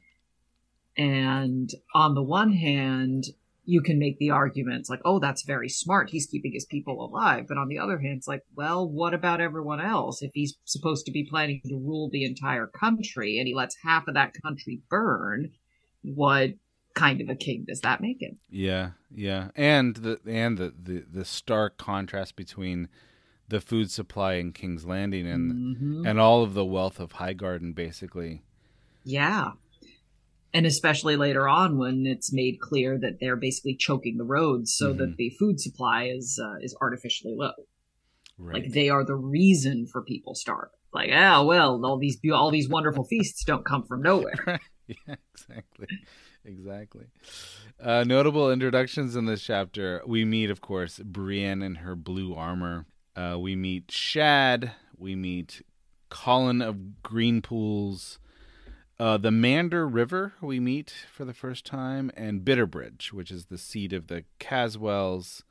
And on the one hand, you can make the arguments like, oh, that's very smart, he's keeping his people alive. But on the other hand, it's like, well, what about everyone else? If he's supposed to be planning to rule the entire country and he lets half of that country burn, what kind of a king does that make him? Yeah, yeah. And the and the, the, the stark contrast between the food supply in King's Landing and mm-hmm. and all of the wealth of Highgarden, basically. Yeah. And especially later on when it's made clear that they're basically choking the roads so mm-hmm. that the food supply is uh, is artificially low. Right. Like, they are the reason for people starving. Like, ah, oh, well, all these all these wonderful feasts don't come from nowhere. Yeah, exactly. Exactly. Uh, notable introductions in this chapter. We meet, of course, Brienne in her blue armor. Uh, we meet Shad. We meet Colin of Greenpools. Uh, the Mander River we meet for the first time. And Bitterbridge, which is the seat of the Caswells.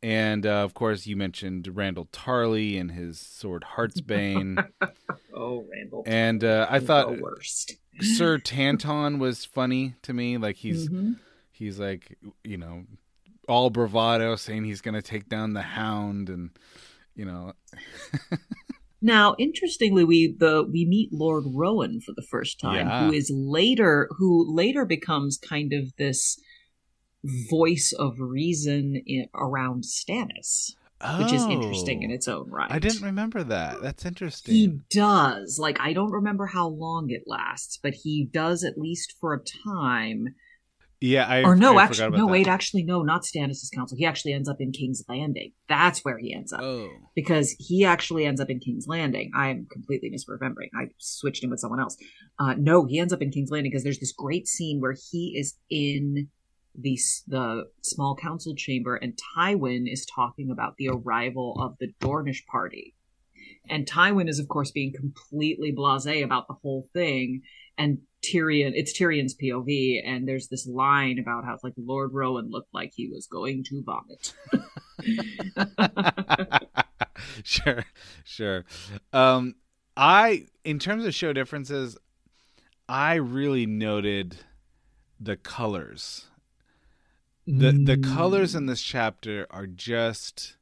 And, uh, of course, you mentioned Randall Tarley and his sword Heartsbane. Oh, Randall. And uh, I thought... the worst. Sir Tanton was funny to me. Like, he's mm-hmm. he's like, you know, all bravado saying he's going to take down the Hound, and you know. Now, interestingly, we the we meet Lord Rowan for the first time, yeah. who is later who later becomes kind of this voice of reason in, around Stannis. Oh, which is interesting in its own right. I didn't remember that. That's interesting. He does. Like, I don't remember how long it lasts, but he does, at least for a time. Yeah, I Or no, I actually, forgot about no, that. wait, actually, no, not Stannis' council. He actually ends up in King's Landing. That's where he ends up. Oh. Because he actually ends up in King's Landing. I am completely misremembering. I switched him with someone else. Uh, no, he ends up in King's Landing because there's this great scene where he is in... The, the small council chamber, and Tywin is talking about the arrival of the Dornish party. And Tywin is, of course, being completely blasé about the whole thing. And Tyrion, it's Tyrion's P O V, and there's this line about how it's like Lord Rowan looked like he was going to vomit. Sure, sure. Um, I, in terms of show differences, I really noted the colors. The the colors in this chapter are just,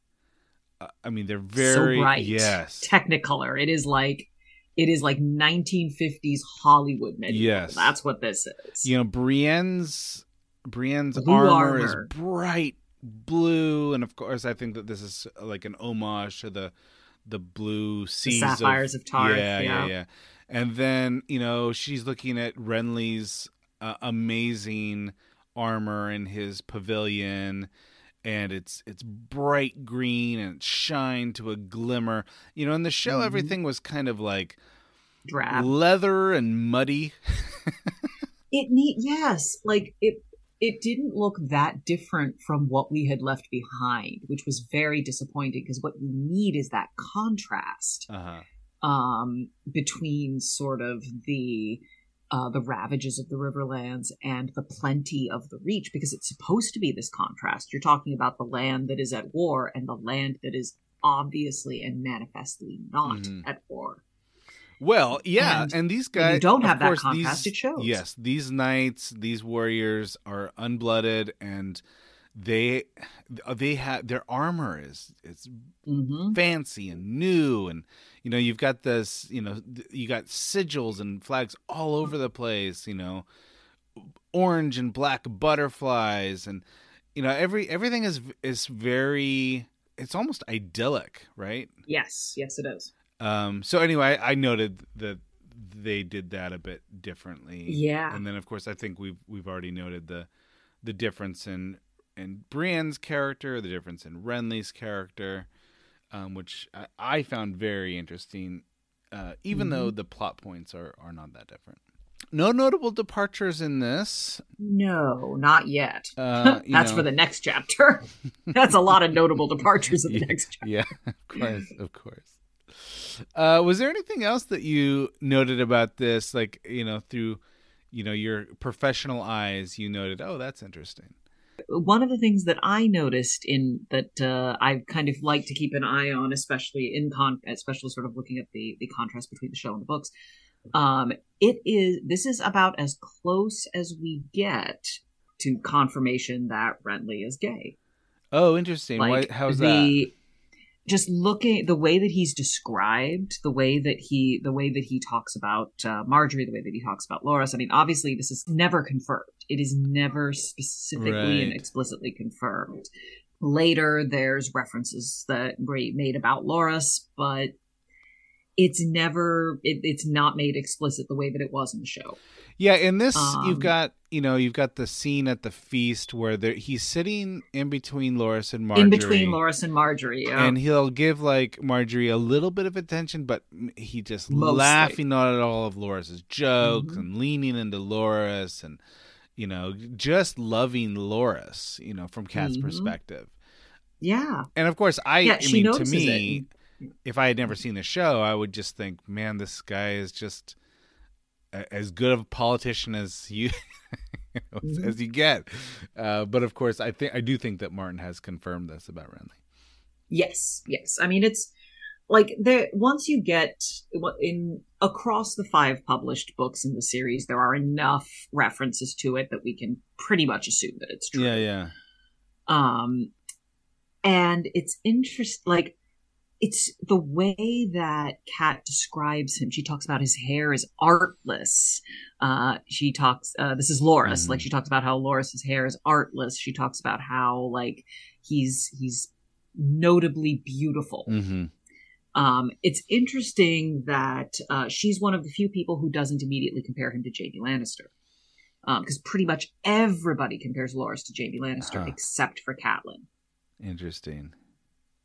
uh, I mean, they're very, so bright. Yes. Technicolor. It is like, it is like nineteen fifties Hollywood medieval. Yes. That's what this is. You know, Brienne's, Brienne's armor, armor is bright blue. And of course, I think that this is like an homage to the, the blue seas. The sapphires of, of Tarth. Yeah, yeah, yeah, yeah. And then, you know, she's looking at Renly's uh, amazing armor in his pavilion, and it's it's bright green and it shined to a glimmer. You know, in the show, mm-hmm. everything was kind of like drab, leather and muddy. It need yes, like it. It didn't look that different from what we had left behind, which was very disappointing because what you need is that contrast uh-huh. um, between sort of the uh, the ravages of the Riverlands and the plenty of the Reach, because it's supposed to be this contrast. You're talking about the land that is at war and the land that is obviously and manifestly not mm-hmm. at war. Well, yeah, and, and these guys... And you don't have that contrast, it shows. Yes, these knights, these warriors are unblooded, and they they have their armor is it's mm-hmm. fancy and new, and, you know, you've got this, you know, you got sigils and flags all over the place, you know, orange and black butterflies, and, you know, every everything is is very... It's almost idyllic, right? Yes, yes, it is. Um, so anyway, I noted that they did that a bit differently. Yeah. And then, of course, I think we've we've already noted the the difference in in Brienne's character, the difference in Renly's character, um, which I, I found very interesting, uh, even mm-hmm. though the plot points are, are not that different. No notable departures in this. No, not yet. Uh, That's know. for the next chapter. That's a lot of notable departures in the next chapter. Yeah, of course, of course. Uh, was there anything else that you noted about this? Like, you know, through, you know, your professional eyes, you noted, oh, that's interesting. One of the things that I noticed in that uh, I kind of like to keep an eye on, especially in con, especially sort of looking at the, the contrast between the show and the books. Um, it is, this is about as close as we get to confirmation that Renly is gay. Oh, interesting. Like, Why, how's the, that? Just looking the way that he's described, the way that he, the way that he talks about uh, Marjorie, the way that he talks about Loras. I mean, obviously, this is never confirmed. It is never specifically right. and explicitly confirmed. Later, there's references that were made about Loras, but it's never. It, it's not made explicit the way that it was in the show. Yeah, in this, um, you've got you know you've got the scene at the feast where he's sitting in between Loras and Marjorie. In between Loras and Marjorie, yeah. And he'll give like Marjorie a little bit of attention, but he just Mostly. laughing at all of Loras's jokes mm-hmm. and leaning into Loras, and you know just loving Loras, you know, from Kat's mm-hmm. perspective. Yeah, and of course, I, yeah, I mean, to me, it. if I had never seen the show, I would just think, man, this guy is just as good of a politician as you as you get, uh, but of course, I think I do think that Martin has confirmed this about Renly. Yes, yes. I mean, it's like there. Once you get in across the five published books in the series, there are enough references to it that we can pretty much assume that it's true. Yeah, yeah. Um, and it's interesting, like. It's the way that Kat describes him. She talks about his hair is artless. Uh, she talks, uh, this is Loras. Mm-hmm. Like she talks about how Loras' hair is artless. She talks about how like he's, he's notably beautiful. Mm-hmm. Um, it's interesting that uh, she's one of the few people who doesn't immediately compare him to Jamie Lannister. Because um, pretty much everybody compares Loras to Jamie Lannister uh-huh. except for Catelyn. Interesting.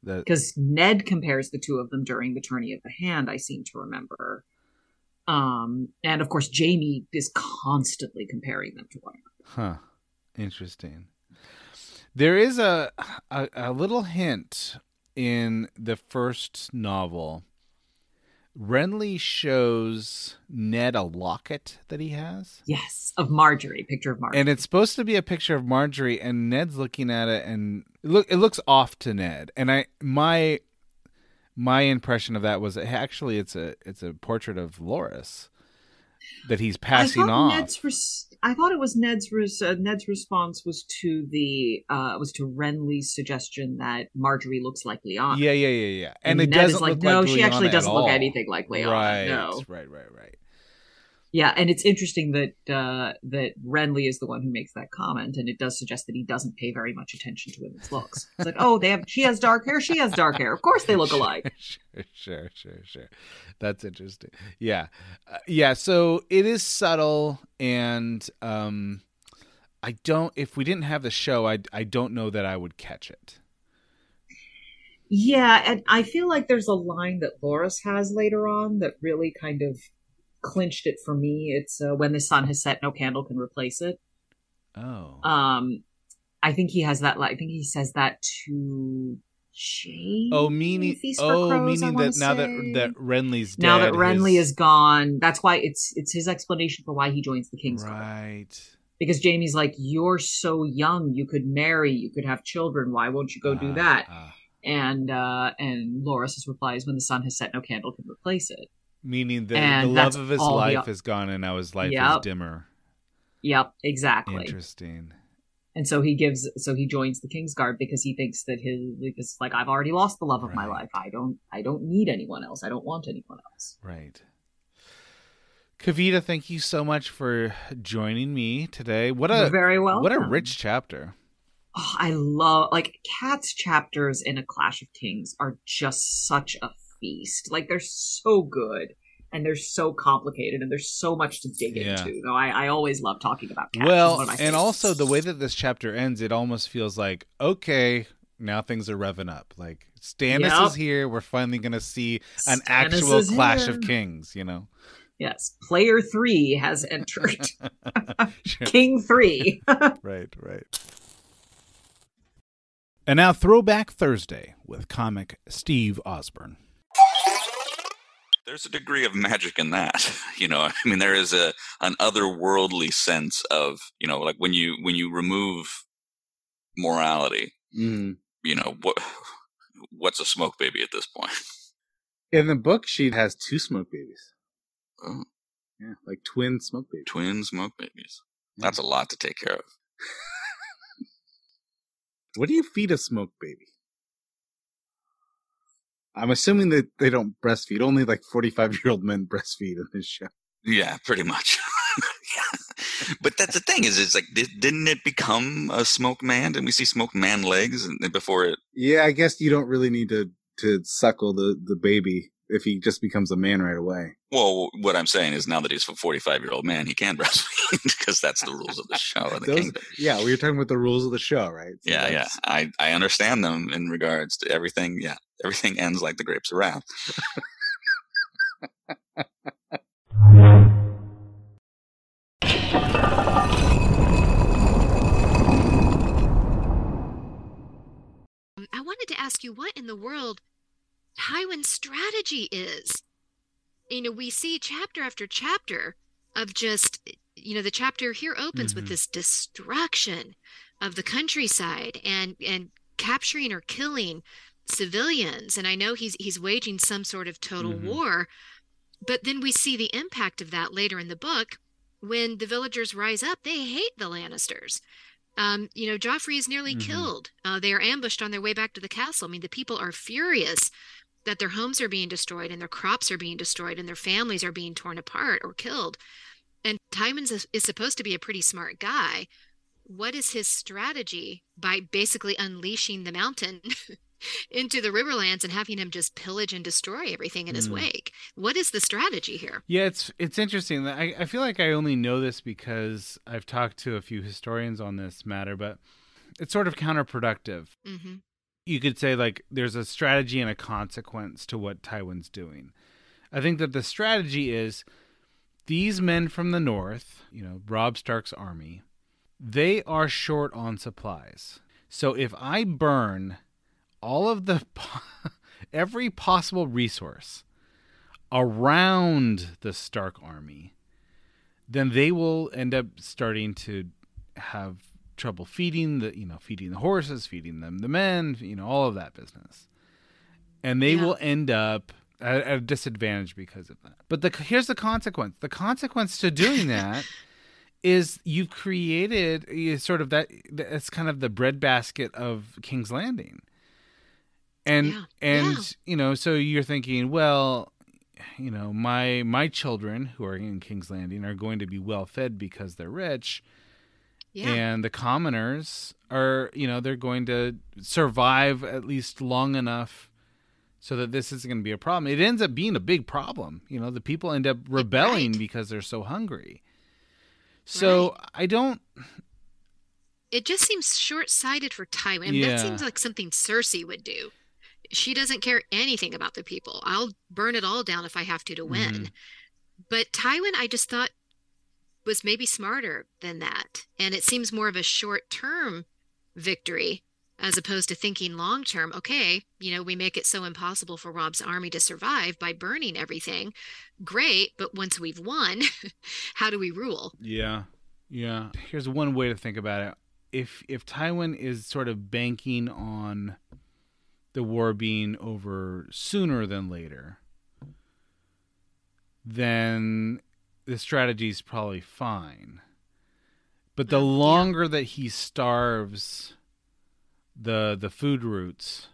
Because that... Ned compares the two of them during the Tourney of the Hand, I seem to remember. Um, and, of course, Jamie is constantly comparing them to one another. Huh. Interesting. There is a, a, a little hint in the first novel. Renly shows Ned a locket that he has. Yes, of Marjorie, picture of Marjorie. And it's supposed to be a picture of Marjorie, and Ned's looking at it, and it, look, it looks off to Ned. And I, my, my impression of that was actually it's a it's a portrait of Loras that he's passing I off. Ned's res- I thought it was Ned's res- uh, Ned's response was to the uh, was to Renly's suggestion that Marjorie looks like Lyanna. Yeah, yeah, yeah, yeah. And, and it Ned doesn't is like, look no, like she Lyanna actually doesn't look all. anything like Lyanna. Right, no. right, right, right. Yeah, and it's interesting that uh, that Renly is the one who makes that comment, and it does suggest that he doesn't pay very much attention to women's looks. It's like, oh, they have she has dark hair, she has dark hair. Of course, they look sure, alike. Sure, sure, sure, sure. That's interesting. Yeah, uh, yeah. So it is subtle, and um, I don't, if we didn't have the show, I, I don't know that I would catch it. Yeah, and I feel like there's a line that Loras has later on that really kind of clinched it for me. It's uh, when the sun has set, no candle can replace it. Oh. Um, I think he has that. I think he says that to Jamie. Oh, meaning. Oh, Crows, meaning that now say. that that Renly's dead, now that Renly his... is gone, that's why it's it's his explanation for why he joins the King's Landing. Right. Guard. Because Jamie's like, you're so young, you could marry, you could have children. Why won't you go uh, do that? Uh. And uh, and Loras' reply is, when the sun has set, no candle can replace it. Meaning that the love of his life the... is gone, and now his life yep. is dimmer. Yep, exactly. Interesting. And so he gives, so he joins the King's Guard because he thinks that his, because like, I've already lost the love of right. my life. I don't, I don't need anyone else. I don't want anyone else. Right. Kavita, thank you so much for joining me today. What a You're very welcome. What a rich chapter. Oh, I love, like, Cat's chapters in A Clash of Kings are just such a feast. Like, they're so good. And they're so complicated, and there's so much to dig yeah. into. You know, I, I always love talking about Cat. Well, and favorites. Also the way that this chapter ends, it almost feels like, okay, now things are revving up. Like, Stannis yep. is here. We're finally going to see an Stannis actual Clash here. Of Kings, you know? Yes. Player three has entered. King three. Right, right. And now Throwback Thursday with comic Steve Osborne. There's a degree of magic in that, you know, I mean, there is a, an otherworldly sense of, you know, like when you, when you remove morality, mm. you know, what, what's a smoke baby at this point? In the book, she has two smoke babies. Oh. Yeah. Like twin smoke babies. Twin smoke babies. Yeah. That's a lot to take care of. What do you feed a smoke baby? I'm assuming that they don't breastfeed. Only like forty-five-year-old men breastfeed in this show. Yeah, pretty much. yeah. But that's the thing is, it's like, didn't it become a smoked man? Didn't we see smoked man legs before it? Yeah, I guess you don't really need to, to suckle the, the baby if he just becomes a man right away. Well, what I'm saying is now that he's a forty-five-year-old man, he can breastfeed because that's the rules of the show. And the Those, kingdom. Yeah, we were talking about the rules of the show, right? So yeah, yeah. I, I understand them in regards to everything, yeah. Everything ends like the grapes of wrath. I wanted to ask you what in the world Tywin's strategy is. You know, we see chapter after chapter of just, you know, the chapter here opens mm-hmm. with this destruction of the countryside and, and capturing or killing civilians, and I know he's he's waging some sort of total mm-hmm. war, but then we see the impact of that later in the book when the villagers rise up. They hate the Lannisters. Um, you know, Joffrey is nearly mm-hmm. killed. Uh, they are ambushed on their way back to the castle. I mean, the people are furious that their homes are being destroyed and their crops are being destroyed and their families are being torn apart or killed. And Tywin is, is supposed to be a pretty smart guy. What is his strategy by basically unleashing the mountain into the Riverlands and having him just pillage and destroy everything in his mm. wake? What is the strategy here? Yeah, it's it's interesting. I, I feel like I only know this because I've talked to a few historians on this matter, but it's sort of counterproductive. Mm-hmm. You could say like there's a strategy and a consequence to what Tywin's doing. I think that the strategy is these men from the north, you know, Robb Stark's army, they are short on supplies. So if I burn all of the, every possible resource around the Stark army, then they will end up starting to have trouble feeding the, you know, feeding the horses, feeding them, the men, you know, all of that business. And they yeah. will end up at, at a disadvantage because of that. But the, here's the consequence. The consequence to doing that is you've created you sort of that, it's kind of the breadbasket of King's Landing. And, yeah. and yeah. you know, so you're thinking, well, you know, my my children who are in King's Landing are going to be well fed because they're rich. Yeah. And the commoners are, you know, they're going to survive at least long enough so that this isn't going to be a problem. It ends up being a big problem. You know, the people end up rebelling right. because they're so hungry. So right. I don't, it just seems short-sighted for Tywin. Yeah. That seems like something Cersei would do. She doesn't care anything about the people. I'll burn it all down if I have to to win. Mm-hmm. But Tywin, I just thought, was maybe smarter than that. And it seems more of a short-term victory as opposed to thinking long-term, okay, you know, we make it so impossible for Robb's army to survive by burning everything. Great, but once we've won, how do we rule? Yeah, yeah. Here's one way to think about it. If if Tywin is sort of banking on the war being over sooner than later, then the strategy is probably fine. But the longer yeah. that he starves the the food routes,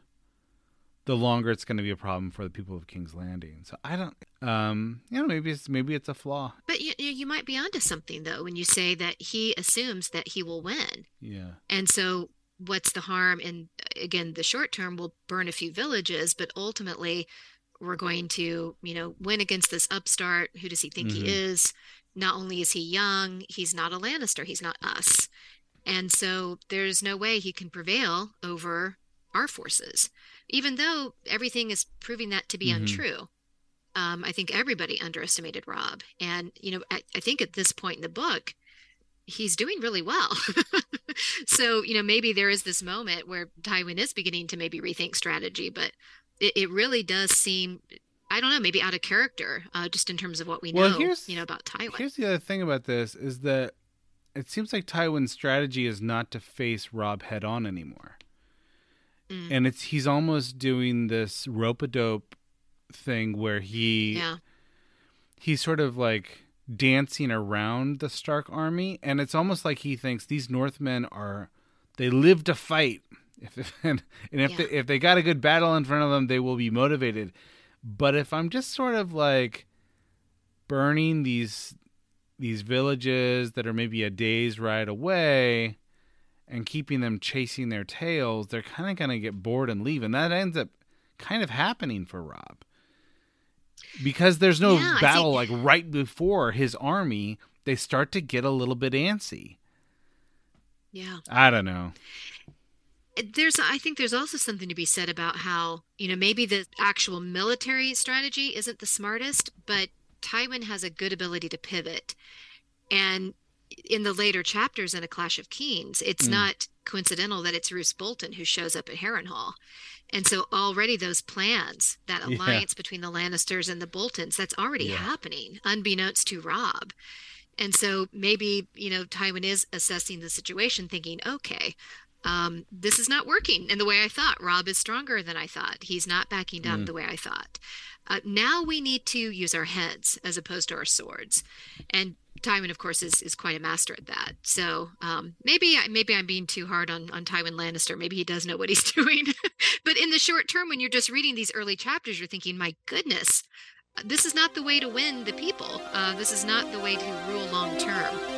the longer it's going to be a problem for the people of King's Landing. So I don't, um, you know, maybe it's maybe it's a flaw. But you you might be onto something though when you say that he assumes that he will win. Yeah. And so what's the harm in, again, the short term? We'll burn a few villages, but ultimately we're going to, you know, win against this upstart. Who does he think mm-hmm. he is? Not only is he young, he's not a Lannister. He's not us. And so there's no way he can prevail over our forces, even though everything is proving that to be mm-hmm. untrue. Um, I think everybody underestimated Robb. And, you know, I, I think at this point in the book, he's doing really well. So, you know, maybe there is this moment where Tywin is beginning to maybe rethink strategy, but it, it really does seem, I don't know, maybe out of character, uh, just in terms of what we well, know, you know, about Tywin. Here's the other thing about this is that it seems like Tywin's strategy is not to face Robb head on anymore. Mm. And it's he's almost doing this rope-a-dope thing where he yeah. he's sort of like dancing around the Stark army, and it's almost like he thinks these Northmen are they live to fight. If and, and if yeah. they, if they got a good battle in front of them, they will be motivated. But if I'm just sort of like burning these these villages that are maybe a day's ride away and keeping them chasing their tails, they're kind of going to get bored and leave. And that ends up kind of happening for Robb because there's no yeah, battle think... like right before his army. They start to get a little bit antsy. Yeah. I don't know. There's, I think there's also something to be said about how, you know, maybe the actual military strategy isn't the smartest, but Tywin has a good ability to pivot. And in the later chapters in A Clash of Kings, it's mm. not coincidental that it's Roose Bolton who shows up at Harrenhal. And so already those plans, that alliance yeah. between the Lannisters and the Boltons, that's already yeah. happening, unbeknownst to Robb. And so maybe, you know, Tywin is assessing the situation thinking, okay, um, this is not working in the way I thought. Robb is stronger than I thought. He's not backing down mm. the way I thought. Uh, now we need to use our heads as opposed to our swords. And Tywin, of course, is, is quite a master at that. So um, maybe maybe I'm being too hard on, on Tywin Lannister. Maybe he does know what he's doing. But in the short term, when you're just reading these early chapters, you're thinking, my goodness, this is not the way to win the people. Uh, this is not the way to rule long term.